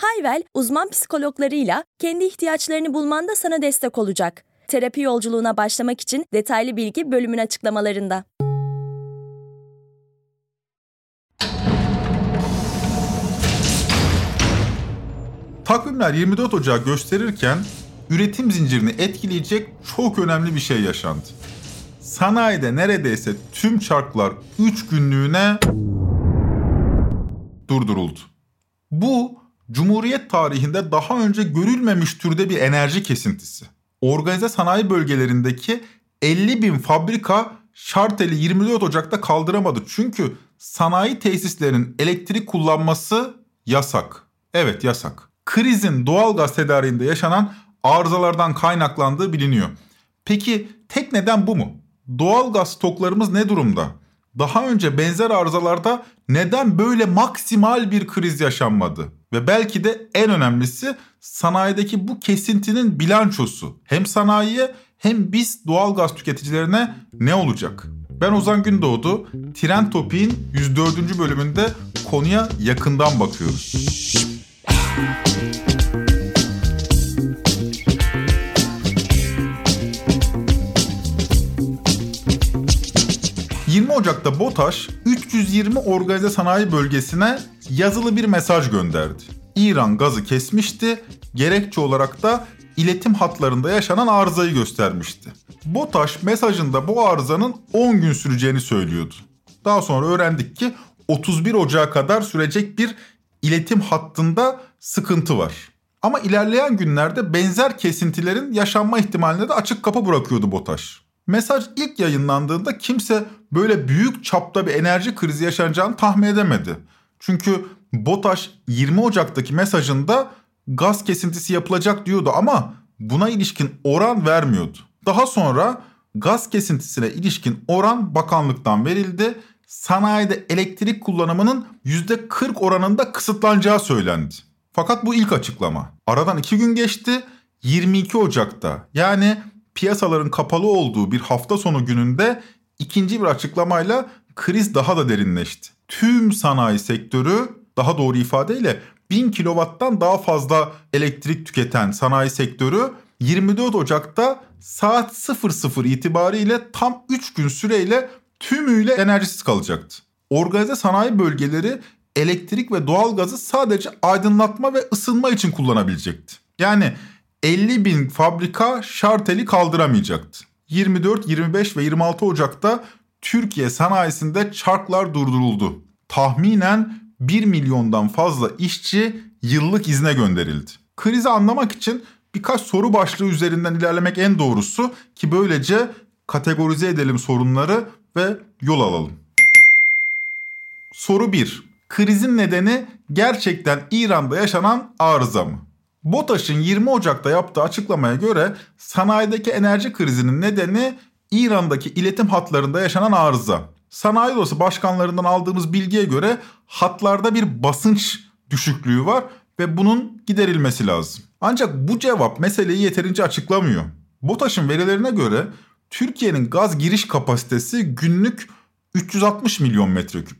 Hayvel, uzman psikologlarıyla kendi ihtiyaçlarını bulmanda sana destek olacak. Terapi yolculuğuna başlamak için detaylı bilgi bölümün açıklamalarında. Takvimler 24 Ocağı gösterirken üretim zincirini etkileyecek çok önemli bir şey yaşandı. Sanayide neredeyse tüm çarklar 3 günlüğüne durduruldu. Bu, Cumhuriyet tarihinde daha önce görülmemiş türde bir enerji kesintisi. Organize sanayi bölgelerindeki 50.000 fabrika şarteli 24 Ocak'ta kaldıramadı. Çünkü sanayi tesislerinin elektrik kullanması yasak. Evet, yasak. Krizin doğalgaz tedariğinde yaşanan arızalardan kaynaklandığı biliniyor. Peki tek neden bu mu? Doğalgaz stoklarımız ne durumda? Daha önce benzer arızalarda neden böyle maksimal bir kriz yaşanmadı? Ve belki de en önemlisi sanayideki bu kesintinin bilançosu. Hem sanayiye hem biz doğalgaz tüketicilerine ne olacak? Ben Ozan Gündoğdu, Trend Topic'in 104. bölümünde konuya yakından bakıyorum. Ocak'ta BOTAŞ 320 organize sanayi bölgesine yazılı bir mesaj gönderdi. İran gazı kesmişti, gerekçe olarak da iletim hatlarında yaşanan arızayı göstermişti. BOTAŞ mesajında bu arızanın 10 gün süreceğini söylüyordu. Daha sonra öğrendik ki 31 Ocak'a kadar sürecek bir iletim hattında sıkıntı var. Ama ilerleyen günlerde benzer kesintilerin yaşanma ihtimaline de açık kapı bırakıyordu BOTAŞ. Mesaj ilk yayınlandığında kimse böyle büyük çapta bir enerji krizi yaşanacağını tahmin edemedi. Çünkü BOTAŞ 20 Ocak'taki mesajında gaz kesintisi yapılacak diyordu ama buna ilişkin oran vermiyordu. Daha sonra gaz kesintisine ilişkin oran bakanlıktan verildi. Sanayide elektrik kullanımının %40 oranında kısıtlanacağı söylendi. Fakat bu ilk açıklama. Aradan 2 gün geçti. 22 Ocak'ta yani piyasaların kapalı olduğu bir hafta sonu gününde ikinci bir açıklamayla kriz daha da derinleşti. Tüm sanayi sektörü, daha doğru ifadeyle 1000 kilovattan daha fazla elektrik tüketen sanayi sektörü 24 Ocak'ta saat 00 itibariyle tam 3 gün süreyle tümüyle enerjisiz kalacaktı. Organize sanayi bölgeleri elektrik ve doğalgazı sadece aydınlatma ve ısınma için kullanabilecekti. Yani 50.000 fabrika şarteli kaldıramayacaktı. 24, 25 ve 26 Ocak'ta Türkiye sanayisinde çarklar durduruldu. Tahminen 1 milyondan fazla işçi yıllık izne gönderildi. Krizi anlamak için birkaç soru başlığı üzerinden ilerlemek en doğrusu ki böylece kategorize edelim sorunları ve yol alalım. Soru 1. Krizin nedeni gerçekten İran'da yaşanan arıza mı? BOTAŞ'ın 20 Ocak'ta yaptığı açıklamaya göre sanayideki enerji krizinin nedeni İran'daki iletim hatlarında yaşanan arıza. Sanayi odası başkanlarından aldığımız bilgiye göre hatlarda bir basınç düşüklüğü var ve bunun giderilmesi lazım. Ancak bu cevap meseleyi yeterince açıklamıyor. BOTAŞ'ın verilerine göre Türkiye'nin gaz giriş kapasitesi günlük 360 milyon metreküp.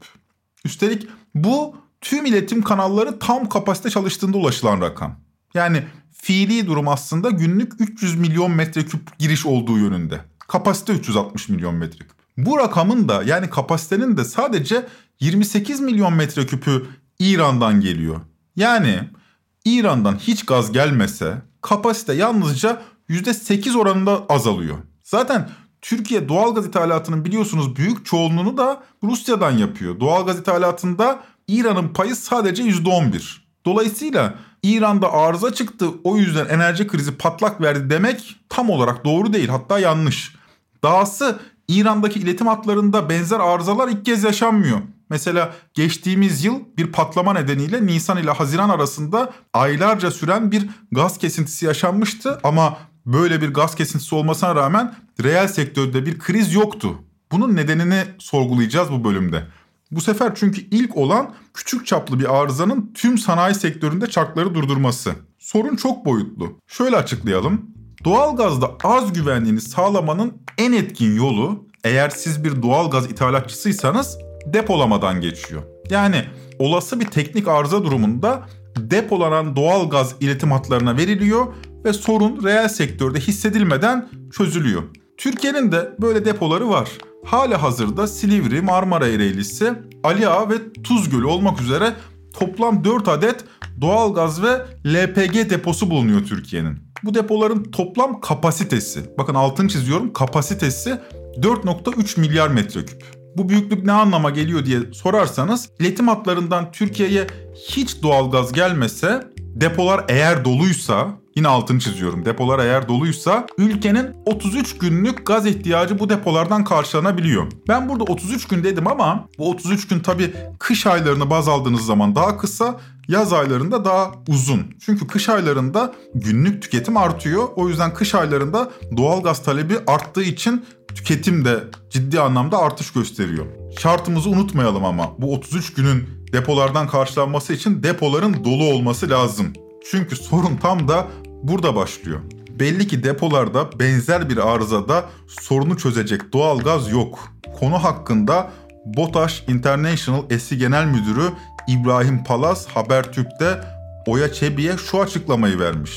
Üstelik bu tüm iletim kanalları tam kapasite çalıştığında ulaşılan rakam. Yani fiili durum aslında günlük 300 milyon metreküp giriş olduğu yönünde. Kapasite 360 milyon metreküp. Bu rakamın da yani kapasitenin de sadece 28 milyon metreküpü İran'dan geliyor. Yani İran'dan hiç gaz gelmese kapasite yalnızca %8 oranında azalıyor. Zaten Türkiye doğalgaz ithalatının biliyorsunuz büyük çoğunluğunu da Rusya'dan yapıyor. Doğalgaz ithalatında İran'ın payı sadece %11. Dolayısıyla İran'da arıza çıktı, o yüzden enerji krizi patlak verdi demek tam olarak doğru değil, hatta yanlış. Dahası İran'daki iletim hatlarında benzer arızalar ilk kez yaşanmıyor. Mesela geçtiğimiz yıl bir patlama nedeniyle Nisan ile Haziran arasında aylarca süren bir gaz kesintisi yaşanmıştı ama böyle bir gaz kesintisi olmasına rağmen reel sektörde bir kriz yoktu. Bunun nedenini sorgulayacağız bu bölümde. Bu sefer çünkü ilk olan küçük çaplı bir arızanın tüm sanayi sektöründe çarkları durdurması. Sorun çok boyutlu. Şöyle açıklayalım. Doğalgazda arz güvenliğini sağlamanın en etkin yolu, eğer siz bir doğalgaz ithalatçısıysanız, depolamadan geçiyor. Yani olası bir teknik arıza durumunda depolanan doğalgaz iletim hatlarına veriliyor ve sorun reel sektörde hissedilmeden çözülüyor. Türkiye'nin de böyle depoları var. Halihazırda Silivri, Marmara Ereğlisi, Ali Ağa ve Tuzgölü olmak üzere toplam 4 adet doğalgaz ve LPG deposu bulunuyor Türkiye'nin. Bu depoların toplam kapasitesi, bakın altını çiziyorum, kapasitesi 4.3 milyar metreküp. Bu büyüklük ne anlama geliyor diye sorarsanız, iletim hatlarından Türkiye'ye hiç doğalgaz gelmese, depolar eğer doluysa, yine altını çiziyorum, depolar eğer doluysa ülkenin 33 günlük gaz ihtiyacı bu depolardan karşılanabiliyor. Ben burada 33 gün dedim ama bu 33 gün tabii kış aylarını baz aldığınız zaman daha kısa, yaz aylarında daha uzun. Çünkü kış aylarında günlük tüketim artıyor. O yüzden kış aylarında doğalgaz talebi arttığı için tüketim de ciddi anlamda artış gösteriyor. Şartımızı unutmayalım ama bu 33 günün depolardan karşılanması için depoların dolu olması lazım. Çünkü sorun tam da burada başlıyor. Belli ki depolarda benzer bir arızada sorunu çözecek doğalgaz yok. Konu hakkında BOTAŞ International Eski Genel Müdürü İbrahim Palaz Habertürk'te Oya Çebi'ye şu açıklamayı vermiş.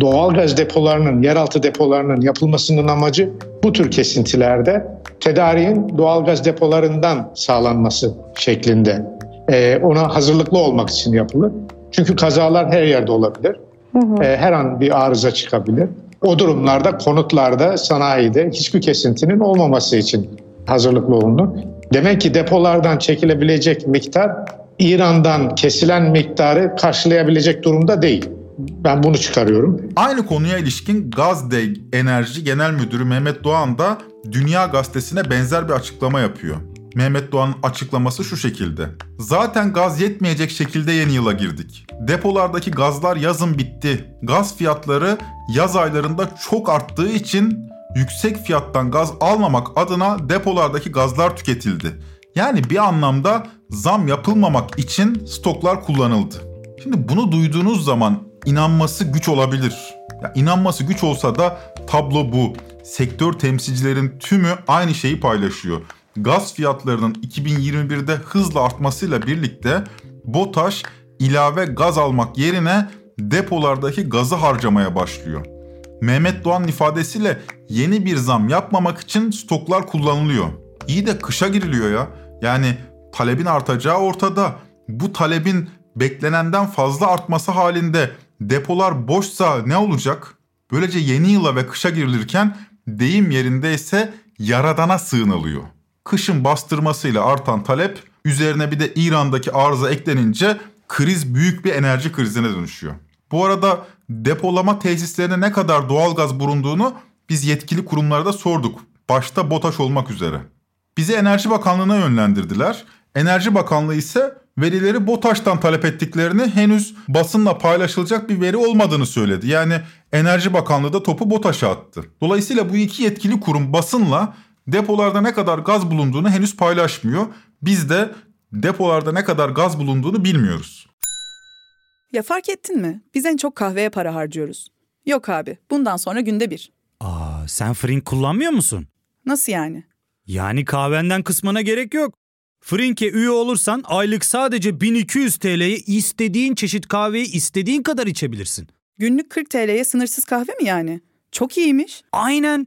Doğalgaz depolarının, yeraltı depolarının yapılmasının amacı bu tür kesintilerde tedariğin doğalgaz depolarından sağlanması şeklinde. Ona hazırlıklı olmak için yapılır. Çünkü kazalar her yerde olabilir. Her an bir arıza çıkabilir. O durumlarda konutlarda, sanayide hiçbir kesintinin olmaması için hazırlıklı olunur. Demek ki depolardan çekilebilecek miktar İran'dan kesilen miktarı karşılayabilecek durumda değil. Ben bunu çıkarıyorum. Aynı konuya ilişkin GAZDEG Enerji Genel Müdürü Mehmet Doğan da Dünya Gazetesi'ne benzer bir açıklama yapıyor. Mehmet Doğan'ın açıklaması şu şekilde. Zaten gaz yetmeyecek şekilde yeni yıla girdik. Depolardaki gazlar yazın bitti. Gaz fiyatları yaz aylarında çok arttığı için yüksek fiyattan gaz almamak adına depolardaki gazlar tüketildi. Yani bir anlamda zam yapılmamak için stoklar kullanıldı. Şimdi bunu duyduğunuz zaman inanması güç olabilir. Ya inanması güç olsa da tablo bu. Sektör temsilcilerin tümü aynı şeyi paylaşıyor. Gaz fiyatlarının 2021'de hızla artmasıyla birlikte BOTAŞ ilave gaz almak yerine depolardaki gazı harcamaya başlıyor. Mehmet Doğan'ın ifadesiyle yeni bir zam yapmamak için stoklar kullanılıyor. İyi de kışa giriliyor ya. Yani talebin artacağı ortada. Bu talebin beklenenden fazla artması halinde depolar boşsa ne olacak? Böylece yeni yıla ve kışa girilirken deyim yerindeyse yaradana sığınılıyor. Kışın bastırmasıyla artan talep, üzerine bir de İran'daki arıza eklenince kriz büyük bir enerji krizine dönüşüyor. Bu arada depolama tesislerine ne kadar doğalgaz bulunduğunu biz yetkili kurumlara da sorduk. Başta BOTAŞ olmak üzere. Bizi Enerji Bakanlığı'na yönlendirdiler. Enerji Bakanlığı ise verileri BOTAŞ'tan talep ettiklerini, henüz basınla paylaşılacak bir veri olmadığını söyledi. Yani Enerji Bakanlığı da topu BOTAŞ'a attı. Dolayısıyla bu iki yetkili kurum basınla depolarda ne kadar gaz bulunduğunu henüz paylaşmıyor. Biz de depolarda ne kadar gaz bulunduğunu bilmiyoruz. Ya fark ettin mi? Biz en çok kahveye para harcıyoruz. Yok abi, bundan sonra günde bir. Sen Frink kullanmıyor musun? Nasıl yani? Yani kahvenden kısmına gerek yok. Frink'e üye olursan aylık sadece 1200 TL'ye istediğin çeşit kahveyi istediğin kadar içebilirsin. Günlük 40 TL'ye sınırsız kahve mi yani? Çok iyiymiş. Aynen.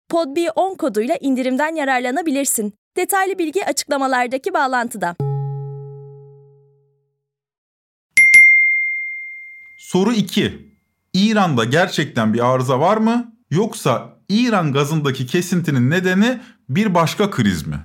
PodB 10 koduyla indirimden yararlanabilirsin. Detaylı bilgi açıklamalardaki bağlantıda. Soru 2. İran'da gerçekten bir arıza var mı yoksa İran gazındaki kesintinin nedeni bir başka kriz mi?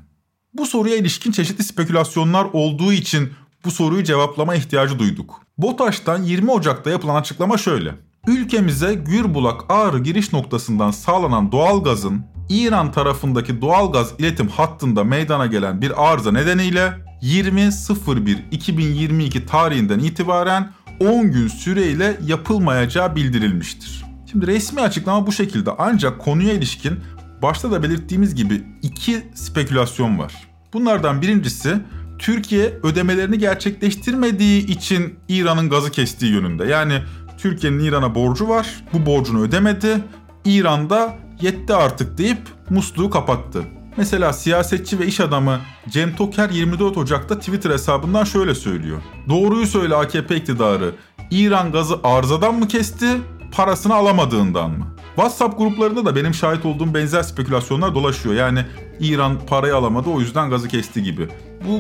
Bu soruya ilişkin çeşitli spekülasyonlar olduğu için bu soruyu cevaplama ihtiyacı duyduk. BOTAŞ'tan 20 Ocak'ta yapılan açıklama şöyle. Ülkemize Gürbulak Ağrı giriş noktasından sağlanan doğalgazın İran tarafındaki doğalgaz iletim hattında meydana gelen bir arıza nedeniyle 20.01.2022 tarihinden itibaren 10 gün süreyle yapılmayacağı bildirilmiştir. Şimdi resmi açıklama bu şekilde, ancak konuya ilişkin başta da belirttiğimiz gibi iki spekülasyon var. Bunlardan birincisi, Türkiye ödemelerini gerçekleştirmediği için İran'ın gazı kestiği yönünde. Yani Türkiye'nin İran'a borcu var, bu borcunu ödemedi, İran da yetti artık deyip musluğu kapattı. Mesela siyasetçi ve iş adamı Cem Toker 24 Ocak'ta Twitter hesabından şöyle söylüyor. Doğruyu söyle AKP iktidarı, İran gazı arızadan mı kesti, parasını alamadığından mı? WhatsApp gruplarında da benim şahit olduğum benzer spekülasyonlar dolaşıyor. Yani İran parayı alamadı, o yüzden gazı kesti gibi.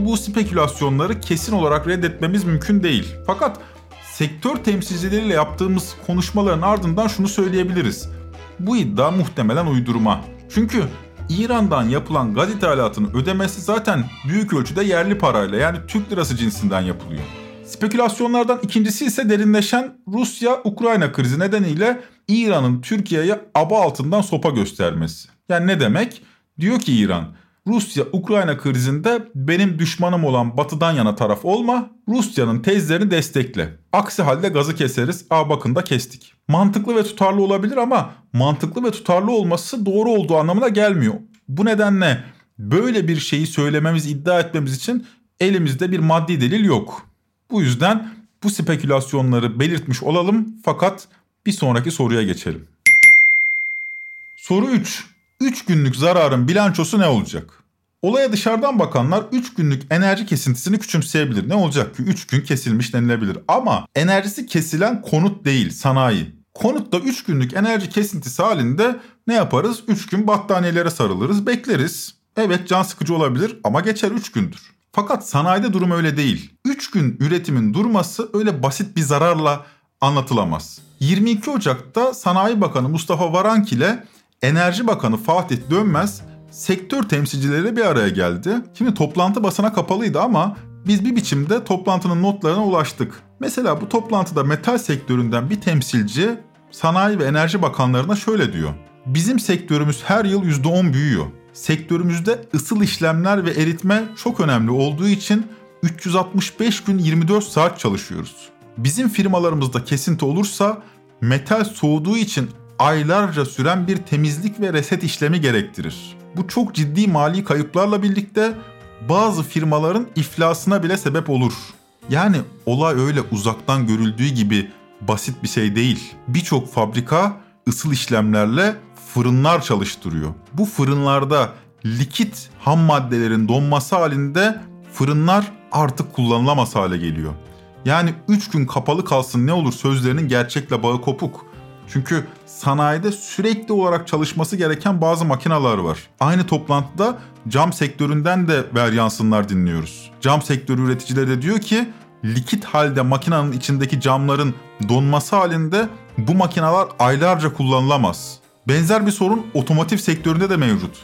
Bu spekülasyonları kesin olarak reddetmemiz mümkün değil. Fakat sektör temsilcileriyle yaptığımız konuşmaların ardından şunu söyleyebiliriz. Bu iddia muhtemelen uydurma. Çünkü İran'dan yapılan gaz ithalatının ödemesi zaten büyük ölçüde yerli parayla, yani Türk lirası cinsinden yapılıyor. Spekülasyonlardan ikincisi ise derinleşen Rusya-Ukrayna krizi nedeniyle İran'ın Türkiye'ye aba altından sopa göstermesi. Yani ne demek? Diyor ki İran, Rusya-Ukrayna krizinde benim düşmanım olan Batı'dan yana taraf olma, Rusya'nın tezlerini destekle. Aksi halde gazı keseriz, bakın da kestik. Mantıklı ve tutarlı olabilir ama mantıklı ve tutarlı olması doğru olduğu anlamına gelmiyor. Bu nedenle böyle bir şeyi söylememiz, iddia etmemiz için elimizde bir maddi delil yok. Bu yüzden bu spekülasyonları belirtmiş olalım, fakat bir sonraki soruya geçelim. Soru 3. 3 günlük zararın bilançosu ne olacak? Olaya dışarıdan bakanlar 3 günlük enerji kesintisini küçümseyebilir. Ne olacak ki? 3 gün kesilmiş denilebilir. Ama enerjisi kesilen konut değil, sanayi. Konutta 3 günlük enerji kesintisi halinde ne yaparız? 3 gün battaniyelere sarılırız, bekleriz. Evet, can sıkıcı olabilir ama geçer, 3 gündür. Fakat sanayide durum öyle değil. 3 gün üretimin durması öyle basit bir zararla anlatılamaz. 22 Ocak'ta Sanayi Bakanı Mustafa Varank ile Enerji Bakanı Fatih Dönmez sektör temsilcileriyle bir araya geldi. Şimdi toplantı basına kapalıydı ama biz bir biçimde toplantının notlarına ulaştık. Mesela bu toplantıda metal sektöründen bir temsilci Sanayi ve Enerji Bakanlarına şöyle diyor. Bizim sektörümüz her yıl %10 büyüyor. Sektörümüzde ısıl işlemler ve eritme çok önemli olduğu için 365 gün 24 saat çalışıyoruz. Bizim firmalarımızda kesinti olursa metal soğuduğu için aylarca süren bir temizlik ve reset işlemi gerektirir. Bu çok ciddi mali kayıplarla birlikte bazı firmaların iflasına bile sebep olur. Yani olay öyle uzaktan görüldüğü gibi basit bir şey değil. Birçok fabrika ısıl işlemlerle fırınlar çalıştırıyor. Bu fırınlarda likit ham maddelerin donması halinde fırınlar artık kullanılamaz hale geliyor. Yani 3 gün kapalı kalsın ne olur sözlerinin gerçekle bağı kopuk. Çünkü sanayide sürekli olarak çalışması gereken bazı makineler var. Aynı toplantıda cam sektöründen de varyansınlar dinliyoruz. Cam sektörü üreticileri de diyor ki likit halde makinenin içindeki camların donması halinde bu makineler aylarca kullanılamaz. Benzer bir sorun otomotiv sektöründe de mevcut.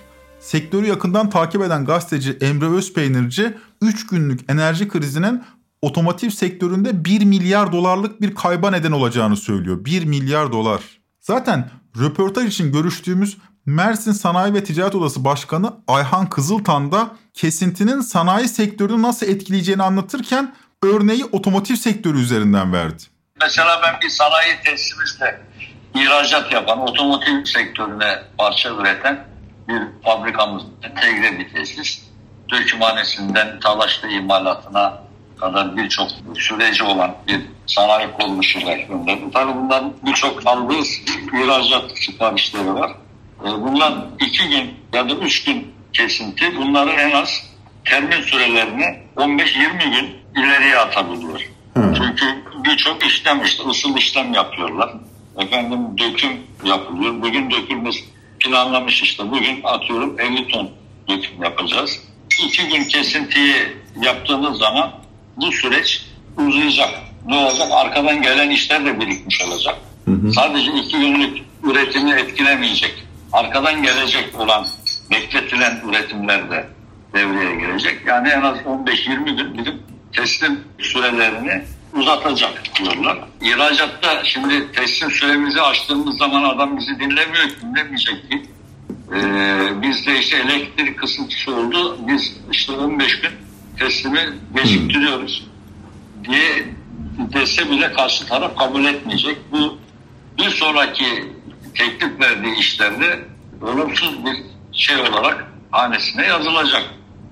Sektörü yakından takip eden gazeteci Emre Özpeynirci 3 günlük enerji krizinin otomotiv sektöründe 1 milyar dolarlık bir kayba neden olacağını söylüyor. 1 milyar dolar. Zaten röportaj için görüştüğümüz Mersin Sanayi ve Ticaret Odası Başkanı Ayhan Kızıltan da kesintinin sanayi sektörünü nasıl etkileyeceğini anlatırken örneği otomotiv sektörü üzerinden verdi. Mesela ben bir sanayi tesisimizde ihracat yapan, otomotiv sektörüne parça üreten bir fabrikamız, entegre bir tesis. Dökümhanesinden talaşlı imalatına kadar birçok süreci olan bir sanayi kuruluşuyla gönderdim. Tabii bundan birçok aldığımız ihracat siparişleri var. Bundan 2 gün ya da 3 gün kesinti, bunları en az termin sürelerini 15-20 gün ileriye atabiliyor. Çünkü birçok işlem, işte ısıl işlem yapıyorlar. Döküm yapılıyor. Bugün dökülmesi planlamış işte. Bugün atıyorum 50 ton döküm yapacağız. 2 gün kesintiyi yaptığınız zaman bu süreç uzayacak. ne olacak? Arkadan gelen işler de birikmiş olacak. Hı hı. Sadece 2 günlük üretimi etkilemeyecek. Arkadan gelecek olan, bekletilen üretimler de devreye girecek. Yani en az 15-20 gün bizim teslim sürelerini uzatacak diyorlar. İhracatta şimdi teslim süremizi açtığımız zaman adam bizi dinlemiyor, dinlemeyecek değil. Bizde işte elektrik kısıntısı oldu. Biz işte 15 gün teslimi geciktiriyoruz diye dese bile karşı taraf kabul etmeyecek. Bu bir sonraki teklif verdiği işlerde olumsuz bir şey olarak hanesine yazılacak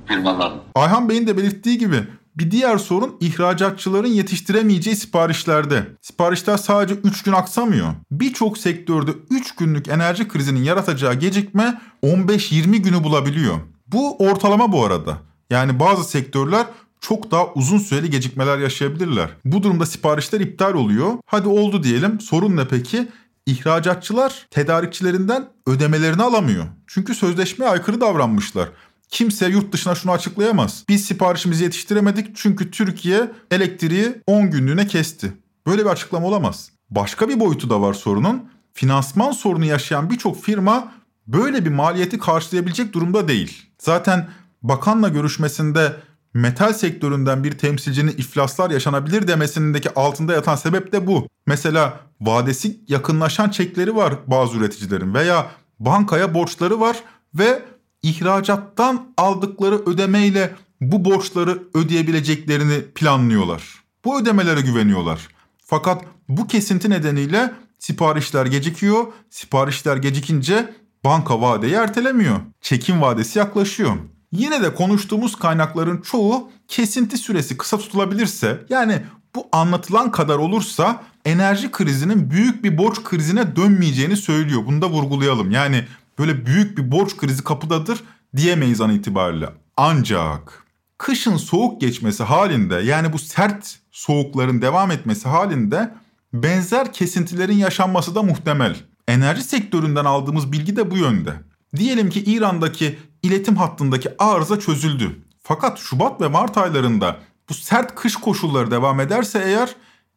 firmaların. Ayhan Bey'in de belirttiği gibi bir diğer sorun ihracatçıların yetiştiremeyeceği siparişlerde. Siparişler sadece 3 gün aksamıyor. Birçok sektörde 3 günlük enerji krizinin yaratacağı gecikme 15-20 günü bulabiliyor. Bu ortalama bu arada. Yani bazı sektörler çok daha uzun süreli gecikmeler yaşayabilirler. Bu durumda siparişler iptal oluyor. Hadi oldu diyelim. Sorun ne peki? İhracatçılar tedarikçilerinden ödemelerini alamıyor. Çünkü sözleşmeye aykırı davranmışlar. Kimse yurt dışına şunu açıklayamaz. Biz siparişimizi yetiştiremedik çünkü Türkiye elektriği 10 günlüğüne kesti. Böyle bir açıklama olamaz. Başka bir boyutu da var sorunun. Finansman sorunu yaşayan birçok firma böyle bir maliyeti karşılayabilecek durumda değil. Zaten bakanla görüşmesinde metal sektöründen bir temsilcinin iflaslar yaşanabilir demesindeki altında yatan sebep de bu. Mesela vadesi yakınlaşan çekleri var bazı üreticilerin veya bankaya borçları var ve ihracattan aldıkları ödemeyle bu borçları ödeyebileceklerini planlıyorlar. Bu ödemelere güveniyorlar. Fakat bu kesinti nedeniyle siparişler gecikiyor. Siparişler gecikince banka vadeyi ertelemiyor. Çekim vadesi yaklaşıyor. Yine de konuştuğumuz kaynakların çoğu kesinti süresi kısa tutulabilirse, yani bu anlatılan kadar olursa enerji krizinin büyük bir borç krizine dönmeyeceğini söylüyor. Bunu da vurgulayalım. Yani böyle büyük bir borç krizi kapıdadır diyemeyiz an itibariyle. Ancak kışın soğuk geçmesi halinde, yani bu sert soğukların devam etmesi halinde benzer kesintilerin yaşanması da muhtemel. Enerji sektöründen aldığımız bilgi de bu yönde. Diyelim ki İran'daki iletim hattındaki arıza çözüldü. Fakat Şubat ve Mart aylarında bu sert kış koşulları devam ederse eğer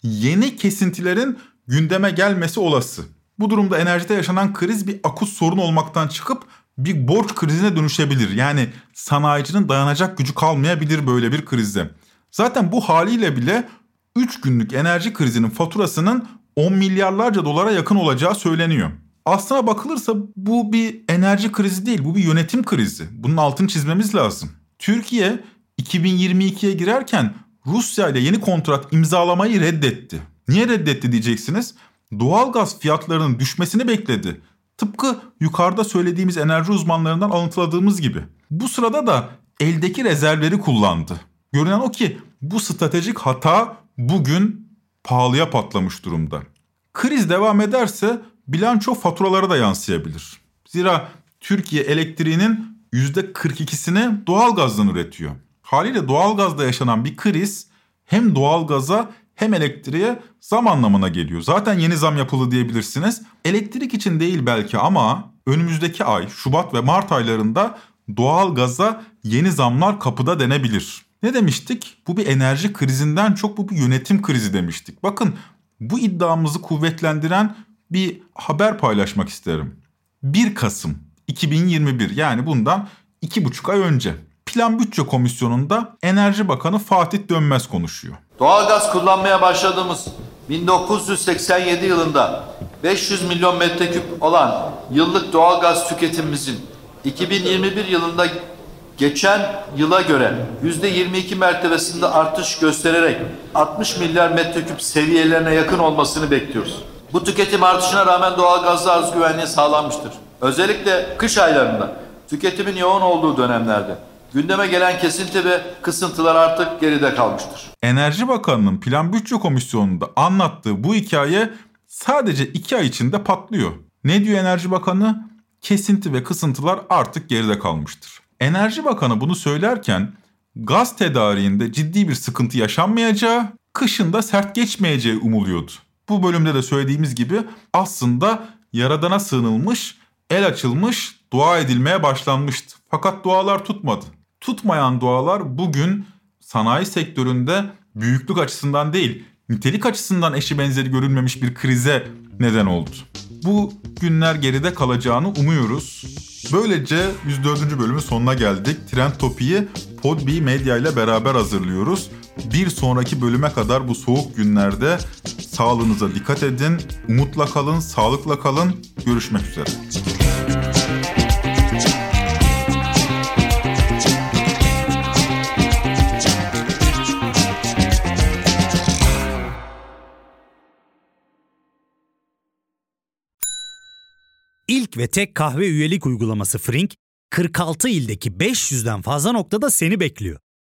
yeni kesintilerin gündeme gelmesi olası. Bu durumda enerjide yaşanan kriz bir akut sorun olmaktan çıkıp bir borç krizine dönüşebilir. Yani sanayicinin dayanacak gücü kalmayabilir böyle bir krizde. Zaten bu haliyle bile 3 günlük enerji krizinin faturasının 10 milyarlarca dolara yakın olacağı söyleniyor. Aslına bakılırsa bu bir enerji krizi değil, bu bir yönetim krizi. Bunun altını çizmemiz lazım. Türkiye 2022'ye girerken Rusya ile yeni kontrat imzalamayı reddetti. Niye reddetti diyeceksiniz? Doğalgaz fiyatlarının düşmesini bekledi. Tıpkı yukarıda söylediğimiz enerji uzmanlarından alıntıladığımız gibi. Bu sırada da eldeki rezervleri kullandı. Görünen o ki bu stratejik hata bugün pahalıya patlamış durumda. Kriz devam ederse bilanço faturalara da yansıyabilir. Zira Türkiye elektriğinin %42'sini doğalgazdan üretiyor. Haliyle doğalgazda yaşanan bir kriz hem doğalgaza hem elektriğe zam anlamına geliyor. Zaten yeni zam yapıldı diyebilirsiniz. Elektrik için değil belki ama önümüzdeki ay Şubat ve Mart aylarında doğalgaza yeni zamlar kapıda denebilir. Ne demiştik? Bu bir enerji krizinden çok bu bir yönetim krizi demiştik. Bakın bu iddiamızı kuvvetlendiren bir haber paylaşmak isterim. 1 Kasım 2021, yani bundan 2,5 ay önce Plan Bütçe Komisyonu'nda Enerji Bakanı Fatih Dönmez konuşuyor. Doğalgaz kullanmaya başladığımız 1987 yılında 500 milyon metreküp olan yıllık doğalgaz tüketimimizin 2021 yılında geçen yıla göre %22 mertebesinde artış göstererek 60 milyar metreküp seviyelerine yakın olmasını bekliyoruz. Bu tüketim artışına rağmen doğalgazda arz güvenliği sağlanmıştır. Özellikle kış aylarında tüketimin yoğun olduğu dönemlerde gündeme gelen kesinti ve kısıntılar artık geride kalmıştır. Enerji Bakanı'nın Plan Bütçe Komisyonu'nda anlattığı bu hikaye sadece 2 ay içinde patlıyor. Ne diyor Enerji Bakanı? Kesinti ve kısıntılar artık geride kalmıştır. Enerji Bakanı bunu söylerken gaz tedariğinde ciddi bir sıkıntı yaşanmayacağı, kışın da sert geçmeyeceği umuluyordu. Bu bölümde de söylediğimiz gibi aslında yaradana sığınılmış, el açılmış, dua edilmeye başlanmıştı. Fakat dualar tutmadı. Tutmayan dualar bugün sanayi sektöründe büyüklük açısından değil, nitelik açısından eşi benzeri görülmemiş bir krize neden oldu. Bu günler geride kalacağını umuyoruz. Böylece 104. bölümün sonuna geldik. Trend Topic'i PodB Medya ile beraber hazırlıyoruz. Bir sonraki bölüme kadar bu soğuk günlerde sağlığınıza dikkat edin. Umutla kalın, sağlıkla kalın. Görüşmek üzere. İlk ve tek kahve üyelik uygulaması Frink, 46 ildeki 500'den fazla noktada seni bekliyor.